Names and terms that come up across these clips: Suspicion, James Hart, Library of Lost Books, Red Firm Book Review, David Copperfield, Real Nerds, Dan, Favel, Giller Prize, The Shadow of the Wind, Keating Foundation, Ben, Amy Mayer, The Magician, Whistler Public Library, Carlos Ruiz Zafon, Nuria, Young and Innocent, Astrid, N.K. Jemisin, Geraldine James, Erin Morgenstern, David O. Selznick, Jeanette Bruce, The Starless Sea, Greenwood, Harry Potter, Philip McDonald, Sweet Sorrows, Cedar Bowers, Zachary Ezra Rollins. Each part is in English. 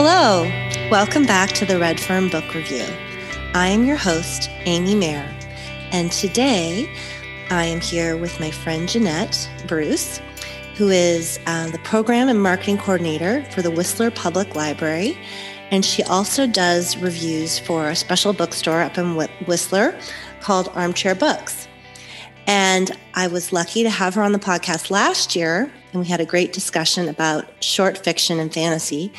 Hello, welcome back to the Red Firm Book Review. I am your host, Amy Mayer, and today I am here with my friend Jeanette Bruce, who is the Program and Marketing Coordinator for the Whistler Public Library, and she also does reviews for a special bookstore up in Whistler called Armchair Books. And I was lucky to have her on the podcast last year, and we had a great discussion about short fiction and fantasy,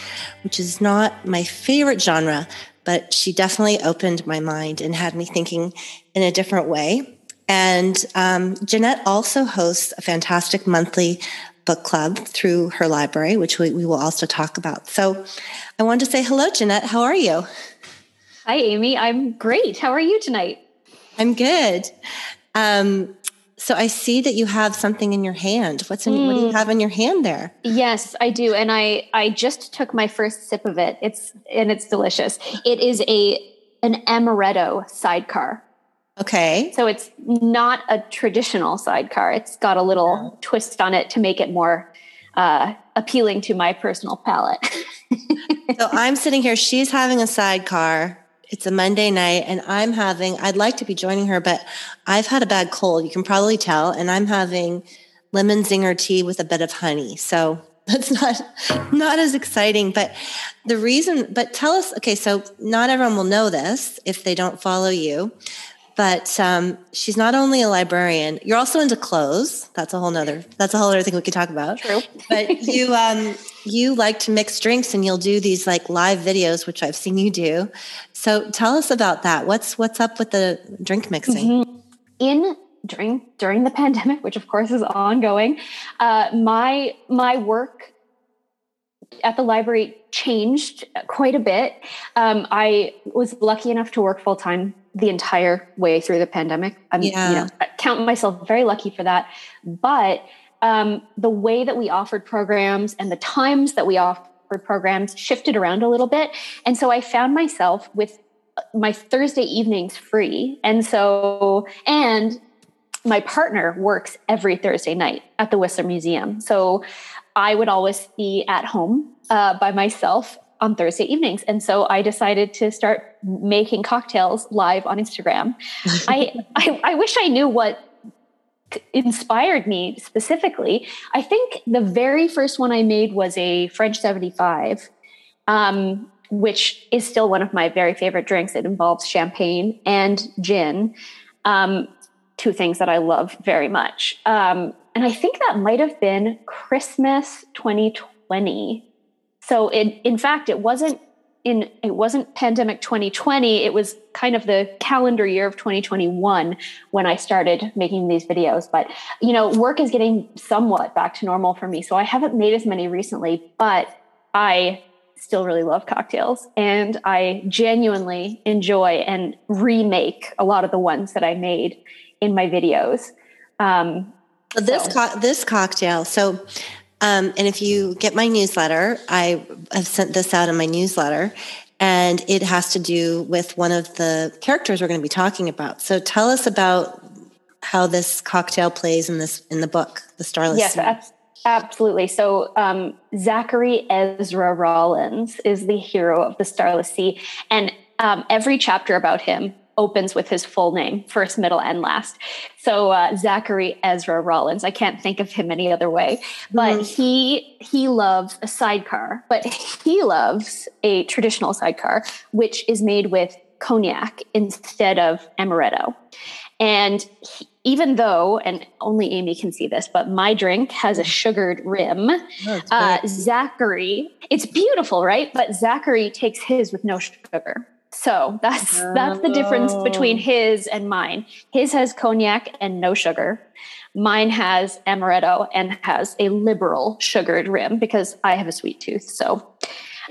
which is not my favorite genre, but she definitely opened my mind and had me thinking in a different way. And Jeanette also hosts a fantastic monthly book club through her library, which we will also talk about. So I wanted to say hello, Jeanette. How are you? Hi, Amy. I'm great. How are you tonight? I'm good. So I see that you have something in your hand. What do you have in your hand there? Yes, I do. And I just took my first sip of it. It's delicious. It is an amaretto sidecar. Okay. So it's not a traditional sidecar. It's got a little twist on it to make it more appealing to my personal palate. So I'm sitting here. She's having a sidecar. It's a Monday night, and I'd like to be joining her, but I've had a bad cold. You can probably tell. And I'm having lemon zinger tea with a bit of honey. So that's not as exciting, but tell us, okay, so not everyone will know this if they don't follow you, but she's not only a librarian, you're also into clothes. That's a whole other thing we could talk about. True. But you like to mix drinks, and you'll do these like live videos, which I've seen you do. So tell us about that. What's up with the drink mixing? Mm-hmm. During the pandemic, which of course is ongoing, my work at the library changed quite a bit. I was lucky enough to work full time the entire way through the pandemic. I count myself very lucky for that. But the way that we offered programs and the times that we offered programs shifted around a little bit. And so I found myself with my Thursday evenings free. And my partner works every Thursday night at the Whistler Museum. So I would always be at home by myself on Thursday evenings. And so I decided to start making cocktails live on Instagram. I wish I knew what inspired me specifically. I think the very first one I made was a French 75, which is still one of my very favorite drinks. It involves champagne and gin, two things that I love very much. And I think that might have been Christmas 2020. So it wasn't pandemic 2020. It was kind of the calendar year of 2021 when I started making these videos. But, work is getting somewhat back to normal for me. So I haven't made as many recently, but I still really love cocktails, and I genuinely enjoy and remake a lot of the ones that I made in my videos. This cocktail. So, and if you get my newsletter, I have sent this out in my newsletter, and it has to do with one of the characters we're going to be talking about. So tell us about how this cocktail plays in the book, The Starless Sea. Yes, absolutely. So Zachary Ezra Rollins is the hero of The Starless Sea, and every chapter about him opens with his full name, first, middle, and last. So Zachary Ezra Rollins, I can't think of him any other way, but he loves a sidecar, but he loves a traditional sidecar, which is made with cognac instead of amaretto. And even though, and only Amy can see this, but my drink has a sugared rim. Oh, Zachary, it's beautiful, right? But Zachary takes his with no sugar. So that's the difference between his and mine. His has cognac and no sugar. Mine has amaretto and has a liberal sugared rim because I have a sweet tooth. So,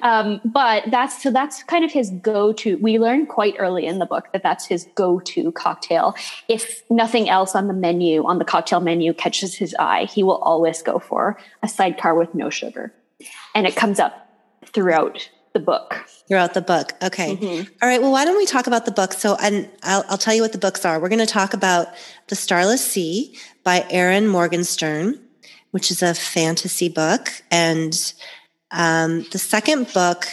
but that's kind of his go-to. We learned quite early in the book that that's his go-to cocktail. If nothing else on the cocktail menu catches his eye, he will always go for a sidecar with no sugar. And it comes up throughout the book. Okay. Mm-hmm. All right. Well, why don't we talk about the book? So, and I'll tell you what the books are. We're going to talk about The Starless Sea by Erin Morgenstern, which is a fantasy book. And the second book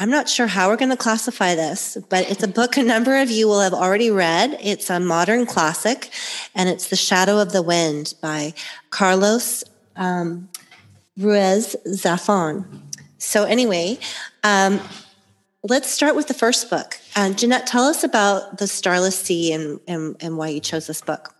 I'm not sure how we're going to classify this, but it's a book a number of you will have already read. It's a modern classic, and it's The Shadow of the Wind by Carlos Ruiz Zafon. So anyway, let's start with the first book. Jeanette, tell us about The Starless Sea and why you chose this book.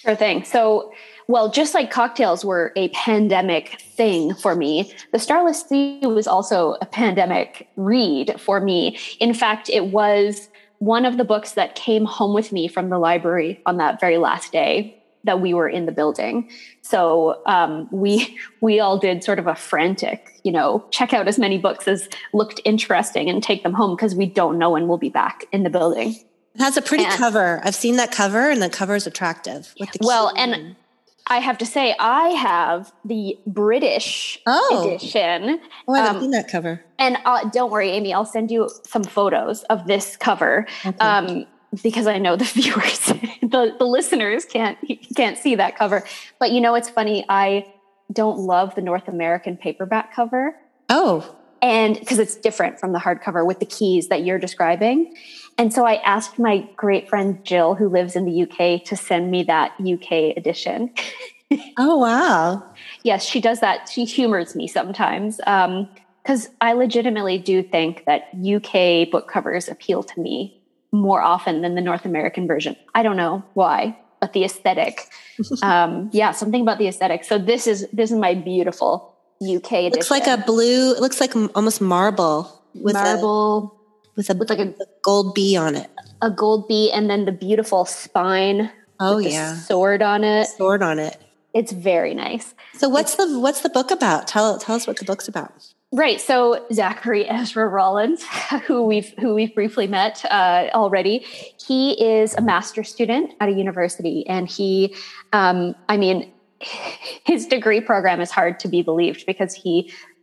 Sure thing. So, well, just like cocktails were a pandemic thing for me, The Starless Sea was also a pandemic read for me. In fact, it was one of the books that came home with me from the library on that very last day that we were in the building. So we all did sort of a frantic, check out as many books as looked interesting and take them home because we don't know when we'll be back in the building. It has a pretty cover. I've seen that cover, and the cover is attractive. With the and I have to say, I have the British edition. Oh, I haven't seen that cover. And don't worry, Amy, I'll send you some photos of this cover. Okay. Because I know the viewers, the listeners can't see that cover. But it's funny, I don't love the North American paperback cover. Oh. And because it's different from the hardcover with the keys that you're describing. And so I asked my great friend Jill, who lives in the UK, to send me that UK edition. Oh, wow. Yes, she does that. She humors me sometimes. Because I legitimately do think that UK book covers appeal to me more often than the North American version. I don't know why, but the aesthetic. Something about the aesthetic. So this is my beautiful UK edition. It's like a blue, it looks like almost marble. With a gold bee on it. A gold bee, and then the beautiful spine. Oh, with the sword on it. Sword on it. It's very nice. So what's the book about? Tell us what the book's about. Right. So Zachary Ezra Rollins, who we've briefly met already, he is a master's student at a university, and he, his degree program is hard to be believed because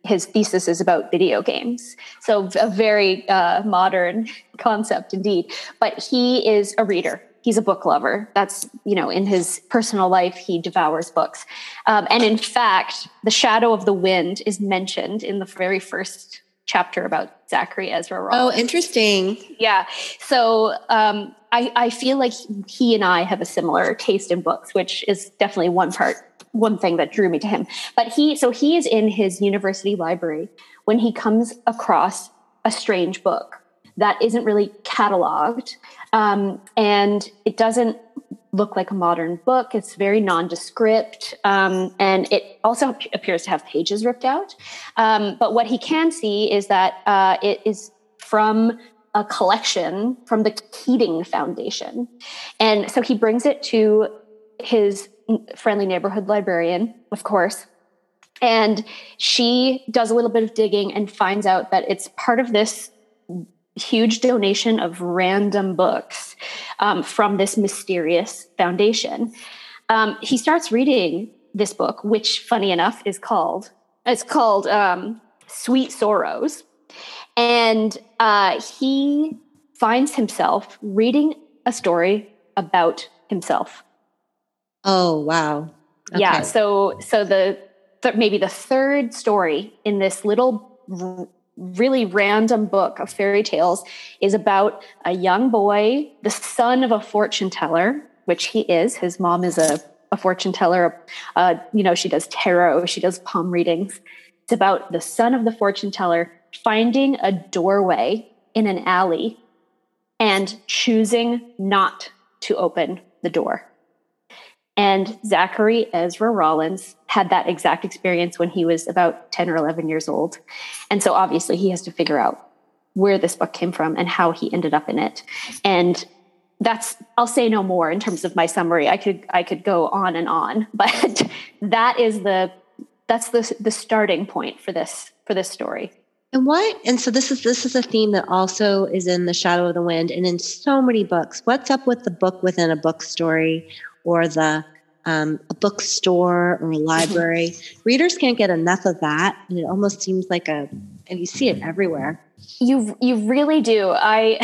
his thesis is about video games. So a very modern concept indeed. But he is a reader. He's a book lover. That's, in his personal life, he devours books. And in fact, The Shadow of the Wind is mentioned in the very first chapter about Zachary Ezra Rollins. Oh, interesting. Yeah. So I feel like he and I have a similar taste in books, which is definitely one thing that drew me to him. But he is in his university library when he comes across a strange book that isn't really cataloged. And it doesn't look like a modern book. It's very nondescript. And it also appears to have pages ripped out. But what he can see is that it is from a collection from the Keating Foundation. And so he brings it to his friendly neighborhood librarian, of course, and she does a little bit of digging and finds out that it's part of this huge donation of random books from this mysterious foundation. He starts reading this book, which, funny enough, is called Sweet Sorrows, and he finds himself reading a story about himself. Oh, wow. Okay. Yeah. So maybe the third story in this little really random book of fairy tales is about a young boy, the son of a fortune teller, which he is. His mom is a fortune teller. She does tarot, she does palm readings. It's about the son of the fortune teller finding a doorway in an alley and choosing not to open the door. And Zachary Ezra Rollins had that exact experience when he was about 10 or 11 years old. And so obviously he has to figure out where this book came from and how he ended up in it. And I'll say no more in terms of my summary. I could go on and on, but that's the starting point for this story. And so this is a theme that also is in The Shadow of the Wind and in so many books. What's up with the book within a book story? Or the a bookstore or a library. Readers can't get enough of that, and it almost seems like and you see it everywhere. You really do. I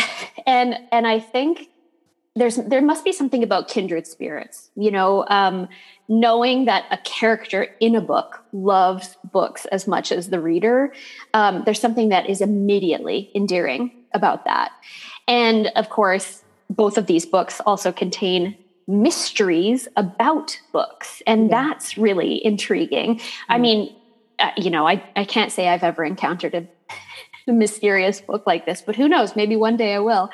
think there must be something about kindred spirits, you know, knowing that a character in a book loves books as much as the reader. There's something that is immediately endearing about that. And of course, both of these books also contain mysteries about books. And that's really intriguing. Mm-hmm. I mean, you know, I can't say I've ever encountered a mysterious book like this, but who knows, maybe one day I will.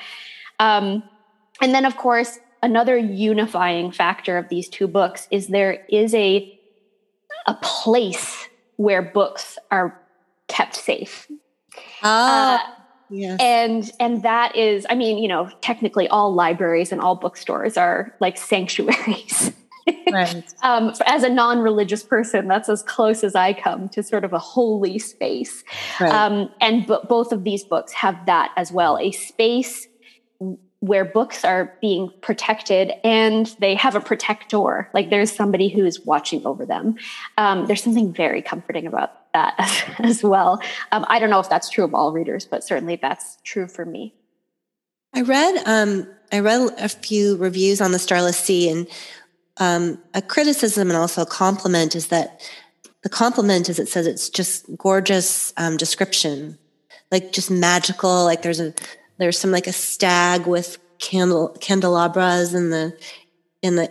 And then, of course, another unifying factor of these two books is there is a place where books are kept safe. Yes. And that is, I mean, you know, technically all libraries and all bookstores are like sanctuaries. Right. As a non-religious person, that's as close as I come to sort of a holy space. Right. And both of these books have that as well, a space where books are being protected and they have a protector, like there's somebody who is watching over them. There's something very comforting about that as well. I don't know if that's true of all readers, but certainly that's true for me. I read a few reviews on The Starless Sea, and a criticism and also a compliment is that the compliment is it says it's just gorgeous description, like just magical, like there's some like a stag with candelabras and the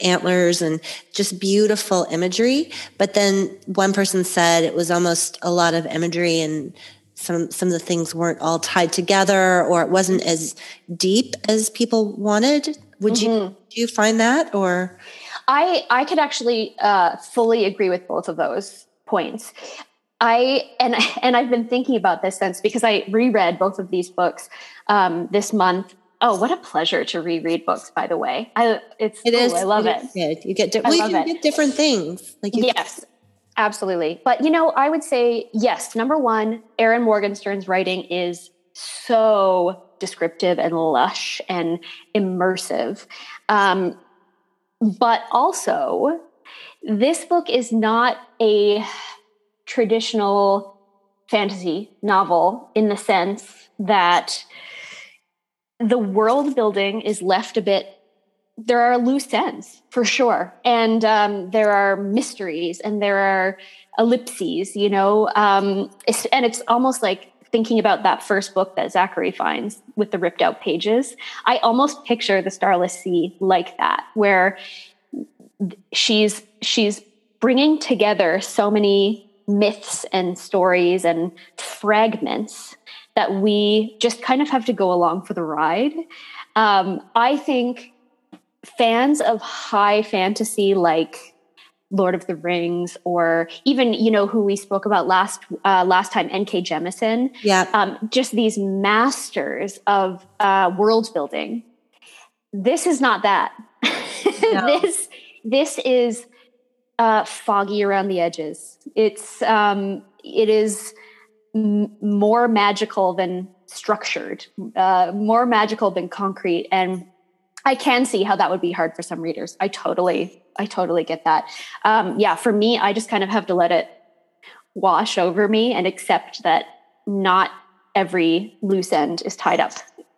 antlers and just beautiful imagery. But then one person said it was almost a lot of imagery and some of the things weren't all tied together, or it wasn't as deep as people wanted. Would you do you find that, or? I could actually fully agree with both of those points. And I've been thinking about this since, because I reread both of these books this month. Oh, what a pleasure to reread books, by the way. It is. I love it. Good. You get different things. Yes, absolutely. But, you know, I would say, yes, number one, Erin Morgenstern's writing is so descriptive and lush and immersive. But also, this book is not a traditional fantasy novel in the sense that the world building is left a bit, there are loose ends for sure. And there are mysteries and there are ellipses, you know, and it's almost like thinking about that first book that Zachary finds with the ripped out pages. I almost picture The Starless Sea like that, where she's bringing together so many myths and stories and fragments that we just kind of have to go along for the ride. I think fans of high fantasy like Lord of the Rings, or even, you know, who we spoke about last time, N.K. Jemisin, just these masters of world building. This is not that. No. This is foggy around the edges. It is more magical than structured, more magical than concrete. And I can see how that would be hard for some readers. I totally get that. For me, I just kind of have to let it wash over me and accept that not every loose end is tied up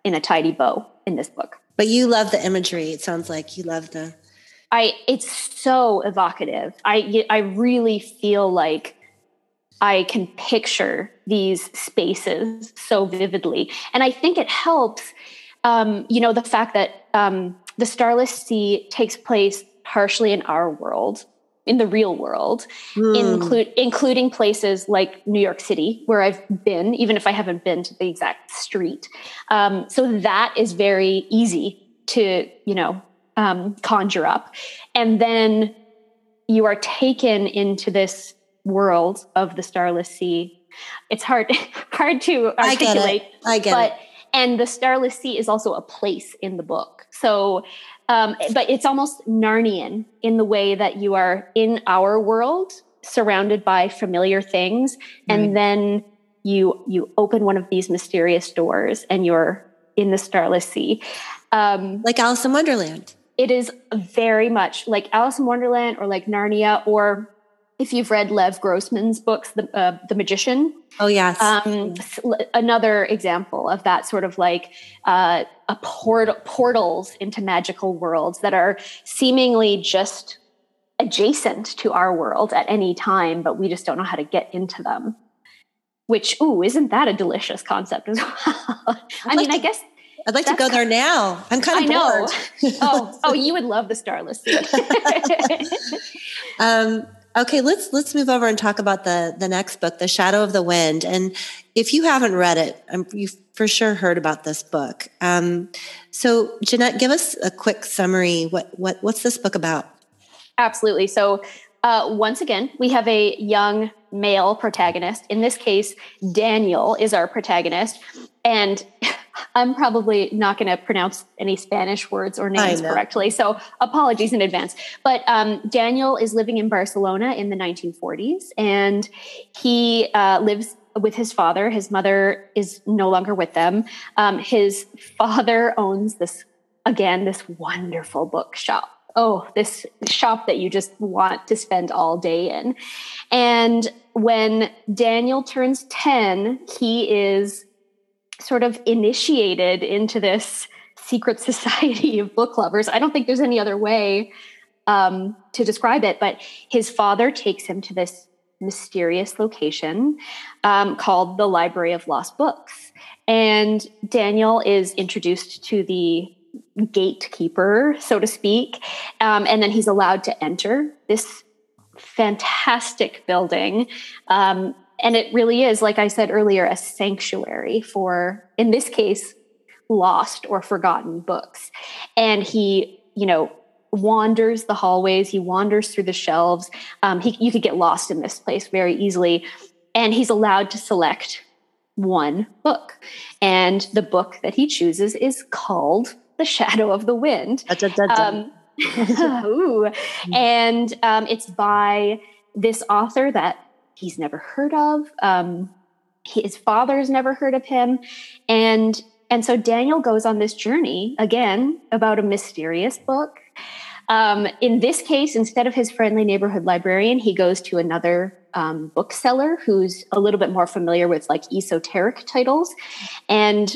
in a tidy bow in this book. But you love the imagery. It sounds like you love it's so evocative. I really feel like I can picture these spaces so vividly. And I think it helps, you know, the fact that The Starless Sea takes place partially in our world, in the real world, including places like New York City, where I've been, even if I haven't been to the exact street. So that is very easy to, you know, conjure up. And then you are taken into this world of The Starless Sea. It's hard to articulate. I get it. And The Starless Sea is also a place in the book. So, but it's almost Narnian in the way that you are in our world, surrounded by familiar things. And then you open one of these mysterious doors and you're in The Starless Sea. Like Alice in Wonderland. It is very much like Alice in Wonderland or like Narnia, or if you've read Lev Grossman's books, The Magician. Oh, yes. Another example of that sort of like portals into magical worlds that are seemingly just adjacent to our world at any time, but we just don't know how to get into them. Which, ooh, isn't that a delicious concept as well? I'd like to go there now. I'm kind of bored. Oh, you would love The Starless Sea. Okay, let's move over and talk about the next book, The Shadow of the Wind. And if you haven't read it, you've for sure heard about this book. So, Jeanette, give us a quick summary. What's this book about? Absolutely. So, once again, we have a young male protagonist. In this case, Daniel is our protagonist, and I'm probably not going to pronounce any Spanish words or names correctly, so apologies in advance. But Daniel is living in Barcelona in the 1940s, and he lives with his father. His mother is no longer with them. His father owns this wonderful bookshop. Oh, this shop that you just want to spend all day in. And when Daniel turns 10, he is sort of initiated into this secret society of book lovers. I don't think there's any other way to describe it, but his father takes him to this mysterious location called the Library of Lost Books. And Daniel is introduced to the gatekeeper, so to speak. And then he's allowed to enter this fantastic building. And it really is, like I said earlier, a sanctuary for, in this case, lost or forgotten books. And he, wanders the hallways. He wanders through the shelves. You could get lost in this place very easily. And he's allowed to select one book. And the book that he chooses is called The Shadow of the Wind. And it's by this author that he's never heard of. His father's never heard of him. And so Daniel goes on this journey, again, about a mysterious book. In this case, instead of his friendly neighborhood librarian, he goes to another bookseller who's a little bit more familiar with like esoteric titles. And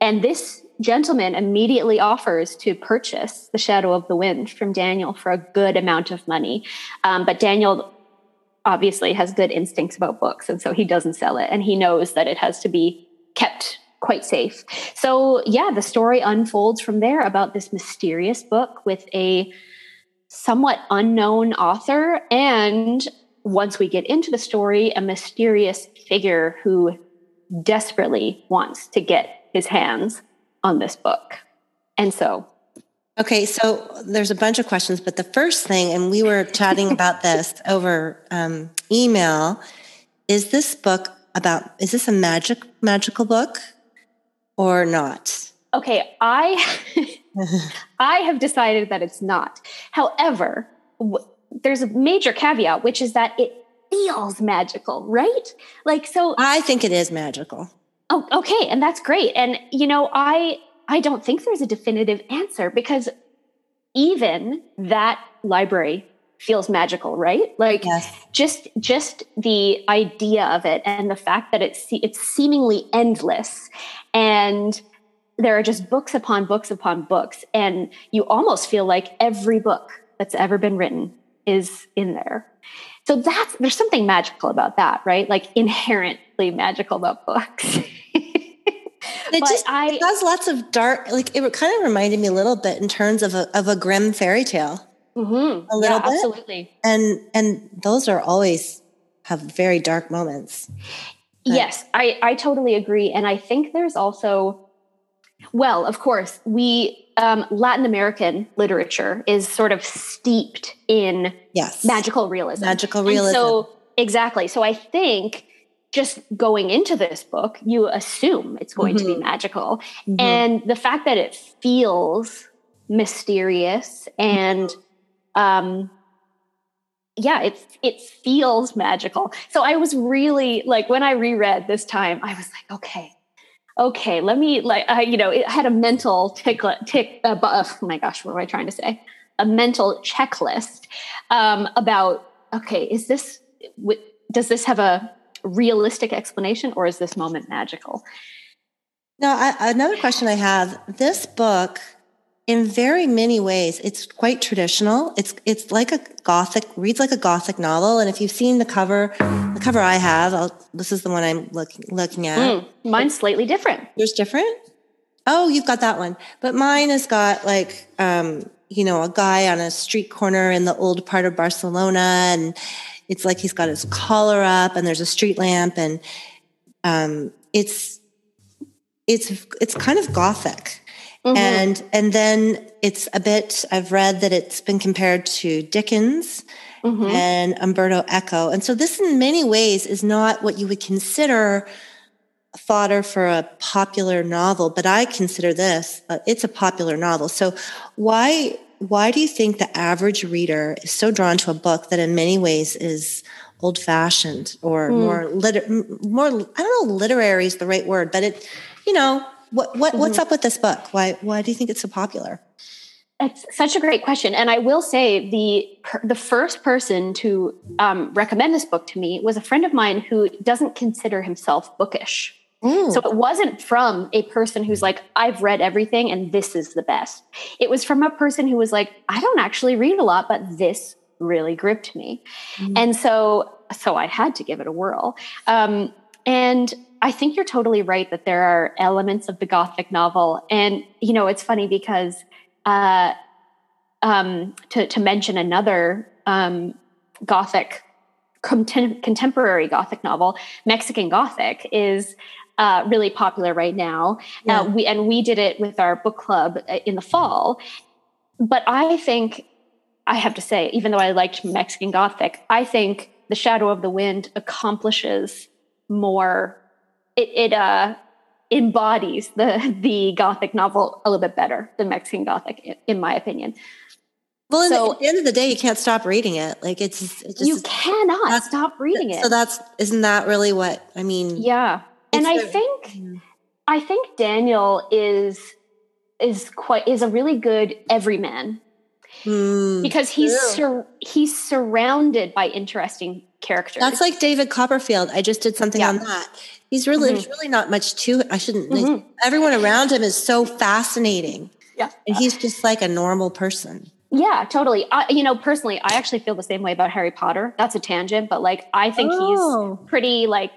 this gentleman immediately offers to purchase The Shadow of the Wind from Daniel for a good amount of money. But Daniel obviously has good instincts about books, and so he doesn't sell it. And he knows that it has to be kept quite safe. So yeah, the story unfolds from there about this mysterious book with a somewhat unknown author. And once we get into the story, a mysterious figure who desperately wants to get his hands on this book. And so... Okay, so there's a bunch of questions, but the first thing, and we were chatting about this over email, is this a magical book or not? Okay, I have decided that it's not. However, there's a major caveat, which is that it feels magical, right? I think it is magical. Oh, okay, and that's great. And, I don't think there's a definitive answer, because even that library feels magical, right? Yes. just the idea of it and the fact that it's seemingly endless, and there are just books upon books upon books, and you almost feel like every book that's ever been written is in there. So there's something magical about that, right? Like inherently magical about books. It does lots of dark, it kind of reminded me a little bit in terms of a grim fairy tale. Mm-hmm. A little bit. Absolutely. And those are always have very dark moments. But. Yes, I totally agree. And I think there's also, well, of course, Latin American literature is sort of steeped in magical realism. So exactly. So I think just going into this book, you assume it's going to be magical. Mm-hmm. And the fact that it feels mysterious and, it feels magical. So I was really when I reread this time, I was like, okay, let me it had a mental a mental checklist about okay, is this, does this have a realistic explanation, or is this moment magical? Now, another question I have, this book, in very many ways, it's quite traditional. It's like a Gothic, reads like a Gothic novel. And if you've seen the cover I have, this is the one I'm looking at. Mine's slightly different. Yours different? Oh, you've got that one. But mine has got like, you know, a guy on a street corner in the old part of Barcelona. And it's like he's got his collar up and there's a street lamp. And it's kind of Gothic. Mm-hmm. And then it's a bit, I've read that it's been compared to Dickens mm-hmm. and Umberto Eco. And so this in many ways is not what you would consider fodder for a popular novel, but I consider this, it's a popular novel. So why do you think the average reader is so drawn to a book that in many ways is old fashioned or more, I don't know, literary is the right word, but it, you know, what's up with this book? Why do you think it's so popular? It's such a great question. And I will say the first person to recommend this book to me was a friend of mine who doesn't consider himself bookish. Ooh. So it wasn't from a person who's like, I've read everything and this is the best. It was from a person who was like, I don't actually read a lot, but this really gripped me. Mm. And so I had to give it a whirl. And I think you're totally right that there are elements of the Gothic novel. And, you know, it's funny because to mention another Gothic, contemporary Gothic novel, Mexican Gothic is really popular right now. Yeah. We did it with our book club in the fall. But I think, I have to say, even though I liked Mexican Gothic, I think The Shadow of the Wind accomplishes more. It embodies the Gothic novel a little bit better than Mexican Gothic, in my opinion. Well, so, at the end of the day, you can't stop reading it. Like you cannot stop reading it. So isn't that really what I mean? Yeah, and I think Daniel is a really good everyman because he's surrounded by interesting characters. That's like David Copperfield. I just did something on that. He's really, there's really not much to it. I shouldn't, everyone around him is so fascinating. Yeah. And he's just like a normal person. Yeah, totally. Personally, I actually feel the same way about Harry Potter. That's a tangent, but like, I think he's pretty like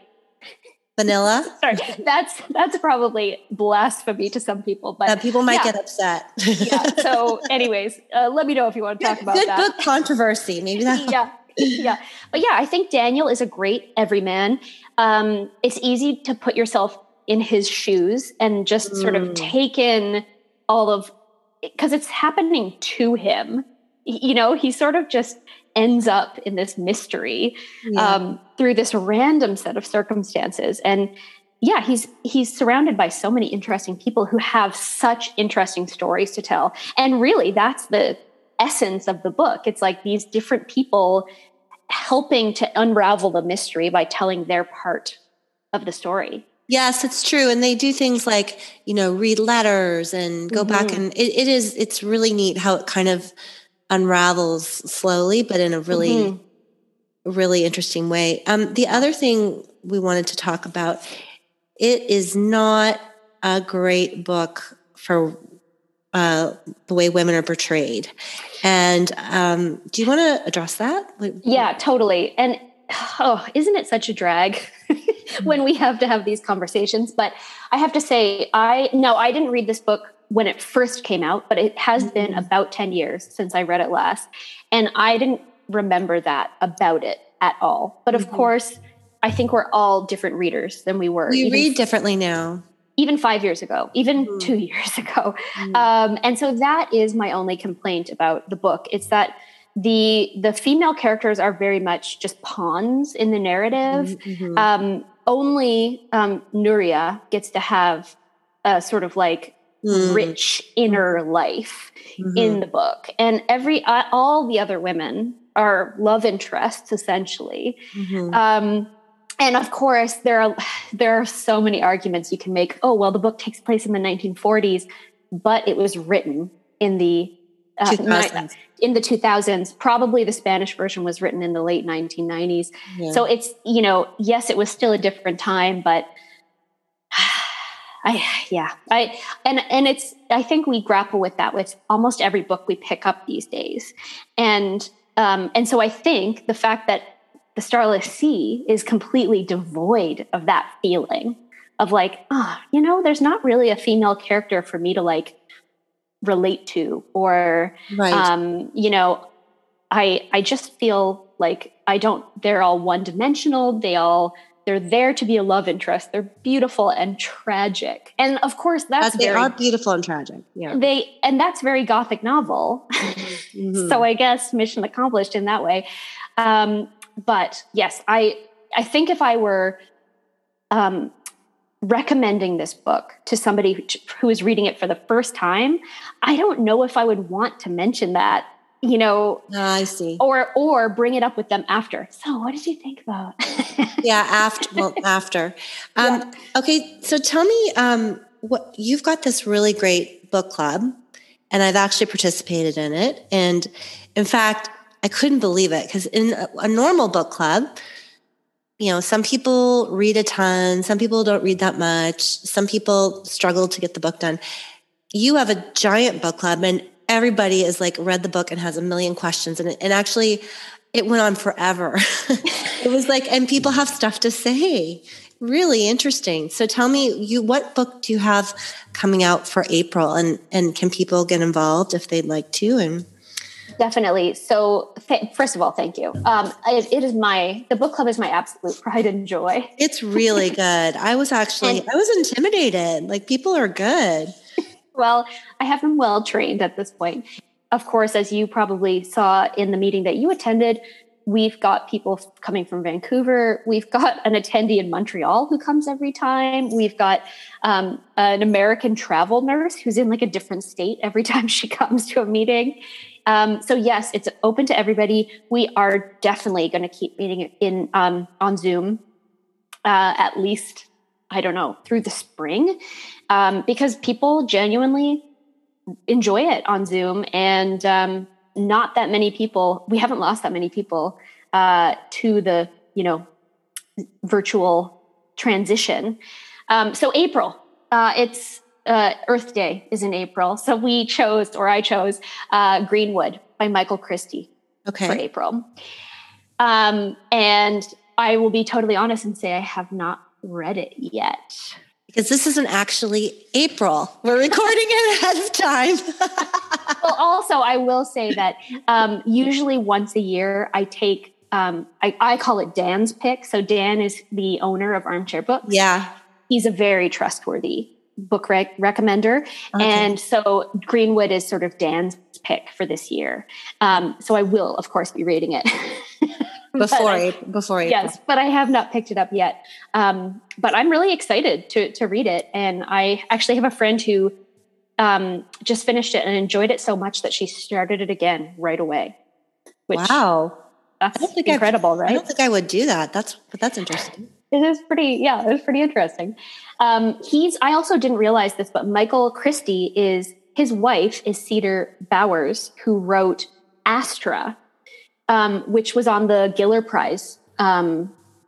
vanilla. Sorry. That's probably blasphemy to some people, but people might get upset. Yeah. So anyways, let me know if you want to talk about that. Good book controversy. Maybe that. Yeah. Yeah. But yeah, I think Daniel is a great everyman. It's easy to put yourself in his shoes and just sort of take in all of, because it's happening to him. You know, he sort of just ends up in this mystery through this random set of circumstances. And yeah, he's surrounded by so many interesting people who have such interesting stories to tell. And really, that's the essence of the book. It's like these different people helping to unravel the mystery by telling their part of the story. Yes, it's true. And they do things like, you know, read letters and go back, and it's really neat how it kind of unravels slowly, but in a really, really interesting way. The other thing we wanted to talk about, it is not a great book for the way women are portrayed. And do you want to address that? Yeah, totally. And isn't it such a drag when we have to have these conversations? But I have to say, I didn't read this book when it first came out, but it has been about 10 years since I read it last. And I didn't remember that about it at all. But of course, I think we're all different readers than we were. We read differently now. Even 5 years ago, even 2 years ago. And so that is my only complaint about the book. It's that the female characters are very much just pawns in the narrative. Only Nuria gets to have a sort of like rich inner life in the book. And all the other women are love interests, essentially. And of course, there are so many arguments you can make. Oh, well, the book takes place in the 1940s, but it was written in the in the 2000s. Probably the Spanish version was written in the late 1990s. Yeah. So it's, you know, yes, it was still a different time, but I think we grapple with that with almost every book we pick up these days. And so I think the fact that The Starless Sea is completely devoid of that feeling of like, there's not really a female character for me to like relate to, or, right. I just feel like they're all one dimensional. They're there to be a love interest. They're beautiful and tragic. And of course they are beautiful and tragic. Yeah. That's very Gothic novel. Mm-hmm. Mm-hmm. So I guess mission accomplished in that way. But yes, I think if I were, recommending this book to somebody who is reading it for the first time, I don't know if I would want to mention that, I see, or bring it up with them after. So what did you think about? Yeah. After. Yeah. Okay. So tell me, what you've got this really great book club, and I've actually participated in it. And in fact, I couldn't believe it, because in a normal book club, some people read a ton, some people don't read that much, some people struggle to get the book done. You have a giant book club, and everybody is like read the book and has a million questions. And actually, it went on forever. It was like, and people have stuff to say. Really interesting. So tell me, what book do you have coming out for April? And can people get involved if they'd like to? And definitely. So first of all, thank you. The book club is my absolute pride and joy. It's really good. I was intimidated. Like, people are good. Well, I have been well trained at this point. Of course, as you probably saw in the meeting that you attended, we've got people coming from Vancouver. We've got an attendee in Montreal who comes every time. We've got an American travel nurse who's in like a different state every time she comes to a meeting. So yes, it's open to everybody. We are definitely going to keep meeting on Zoom, at least, I don't know, through the spring, because people genuinely enjoy it on Zoom, and not that many people. We haven't lost that many people to the virtual transition. So April, it's. Earth Day is in April. So I chose Greenwood by Michael Christie for April. And I will be totally honest and say I have not read it yet. Because this isn't actually April. We're recording it ahead of time. Well, also, I will say that usually once a year I take, I call it Dan's pick. So Dan is the owner of Armchair Books. Yeah. He's a very trustworthy book recommender. Okay. And so Greenwood is sort of Dan's pick for this year. So I will, of course, be reading it. before April. Yes, but I have not picked it up yet. But I'm really excited to read it. And I actually have a friend who just finished it and enjoyed it so much that she started it again right away. Which, wow. That's incredible, right? I don't think I would do that. That's interesting. It was pretty interesting. I also didn't realize this, but Michael Christie his wife is Cedar Bowers, who wrote Astra, which was on the Giller Prize,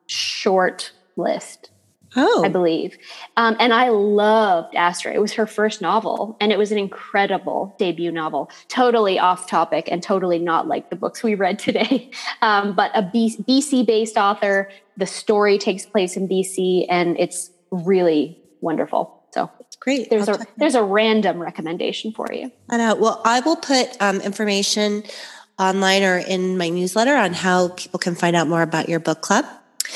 short list. Oh, I believe. And I loved Astrid. It was her first novel, and it was an incredible debut novel, totally off topic and totally not like the books we read today. But a BC based author, the story takes place in BC, and it's really wonderful. So it's great. There's a random recommendation for you. I know. Well, I will put information online or in my newsletter on how people can find out more about your book club.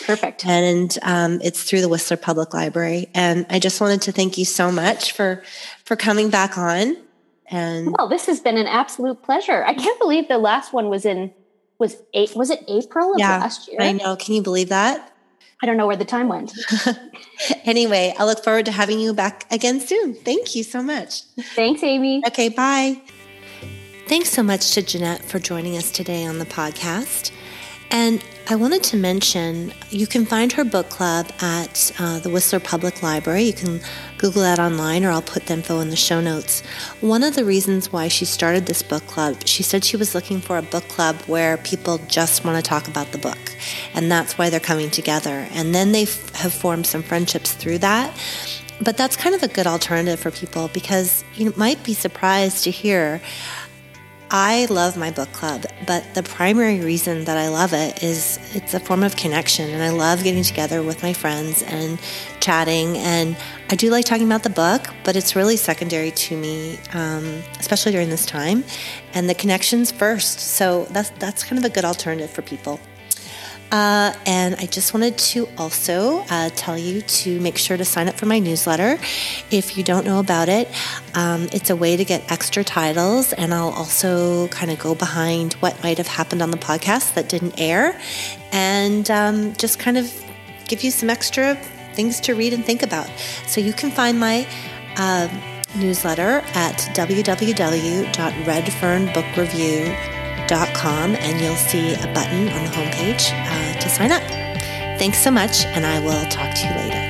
Perfect. And it's through the Whistler Public Library. And I just wanted to thank you so much for coming back on. And well, this has been an absolute pleasure. I can't believe the last one was it April of last year? I know. Can you believe that? I don't know where the time went. Anyway, I look forward to having you back again soon. Thank you so much. Thanks, Amy. Okay, bye. Thanks so much to Jeanette for joining us today on the podcast. And I wanted to mention, you can find her book club at the Whistler Public Library. You can Google that online, or I'll put the info in the show notes. One of the reasons why she started this book club, she said she was looking for a book club where people just want to talk about the book. And that's why they're coming together. And then they have formed some friendships through that. But that's kind of a good alternative for people, because you might be surprised to hear, I love my book club, but the primary reason that I love it is it's a form of connection, and I love getting together with my friends and chatting, and I do like talking about the book, but it's really secondary to me, especially during this time, and the connection's first, so that's kind of a good alternative for people. And I just wanted to also tell you to make sure to sign up for my newsletter if you don't know about it. It's a way to get extra titles, and I'll also kind of go behind what might have happened on the podcast that didn't air, and just kind of give you some extra things to read and think about. So you can find my newsletter at www.redfernbookreview.com, and you'll see a button on the homepage to sign up. Thanks so much, and I will talk to you later.